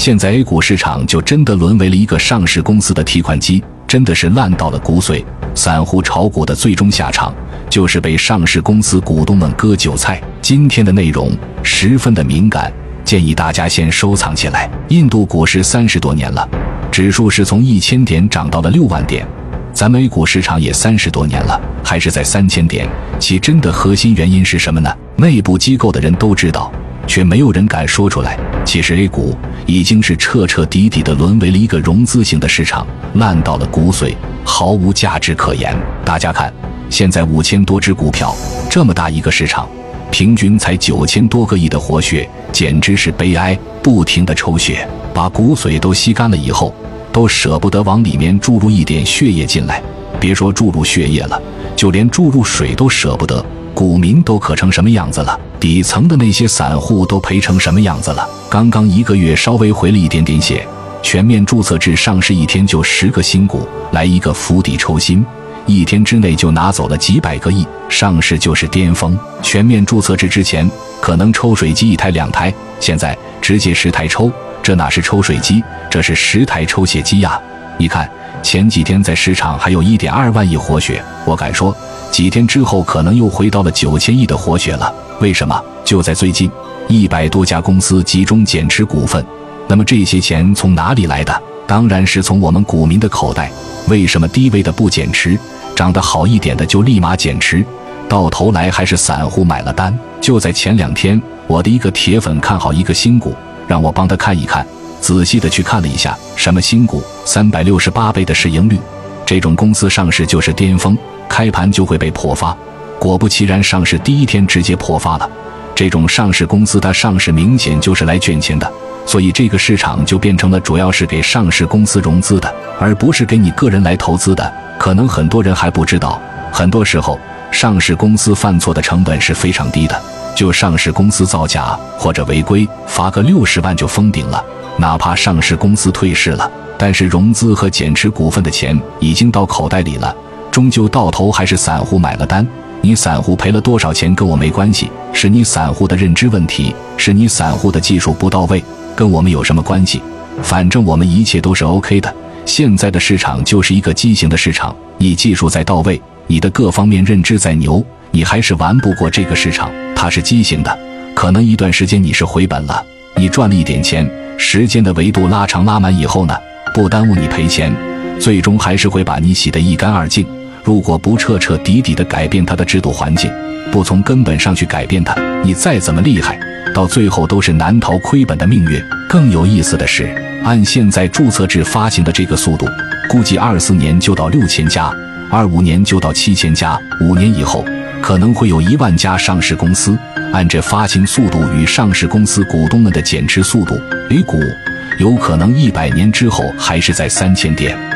现在 A 股市场就真的沦为了一个上市公司的提款机，真的是烂到了骨髓。散户炒股的最终下场，就是被上市公司股东们割韭菜。今天的内容十分的敏感，建议大家先收藏起来。印度股市30多年了，指数是从1000点涨到了6万点，咱们 A 股市场也30多年了，还是在3000点。其真的核心原因是什么呢？内部机构的人都知道，却没有人敢说出来。其实 A 股已经是彻彻底底的沦为了一个融资型的市场，烂到了骨髓，毫无价值可言。大家看，现在5000多只股票，这么大一个市场，平均才9000多个亿的活血，简直是悲哀。不停的抽血，把骨髓都吸干了以后，都舍不得往里面注入一点血液进来，别说注入血液了，就连注入水都舍不得。股民都渴成什么样子了，底层的那些散户都赔成什么样子了。刚刚1个月稍微回了一点点血，全面注册制上市1天就10个新股，来一个釜底抽薪，1天之内就拿走了几百个亿。上市就是巅峰，全面注册制之前可能抽水机1台2台，现在直接10台抽，这哪是抽水机，这是10台抽血机呀！你看前几天在市场还有 1.2 万亿活血，我敢说几天之后可能又回到了9000亿的活血了。为什么？就在最近，100多家公司集中减持股份。那么这些钱从哪里来的？当然是从我们股民的口袋。为什么低位的不减持，涨得好一点的就立马减持？到头来还是散户买了单。就在前2天，我的一个铁粉看好一个新股，让我帮他看一看。仔细的去看了一下，什么新股？368倍的市盈率，这种公司上市就是巅峰，开盘就会被破发。果不其然，上市第1天直接破发了。这种上市公司它上市明显就是来卷钱的，所以这个市场就变成了主要是给上市公司融资的，而不是给你个人来投资的。可能很多人还不知道，很多时候上市公司犯错的成本是非常低的，就上市公司造假或者违规，罚个60万就封顶了。哪怕上市公司退市了，但是融资和减持股份的钱已经到口袋里了，终究到头还是散户买了单。你散户赔了多少钱跟我没关系，是你散户的认知问题，是你散户的技术不到位，跟我们有什么关系？反正我们一切都是 OK 的。现在的市场就是一个畸形的市场，你技术再到位，你的各方面认知再牛，你还是玩不过这个市场，它是畸形的。可能一段时间你是回本了，你赚了一点钱，时间的维度拉长拉满以后呢，不耽误你赔钱，最终还是会把你洗得一干二净。如果不彻彻底底地改变它的制度环境，不从根本上去改变它，你再怎么厉害，到最后都是难逃亏本的命运。更有意思的是，按现在注册制发行的这个速度，估计24年就到6000家，25年就到7000家，5年以后可能会有1万家上市公司。按这发行速度与上市公司股东们的减持速度，A 股有可能100年之后还是在3000点。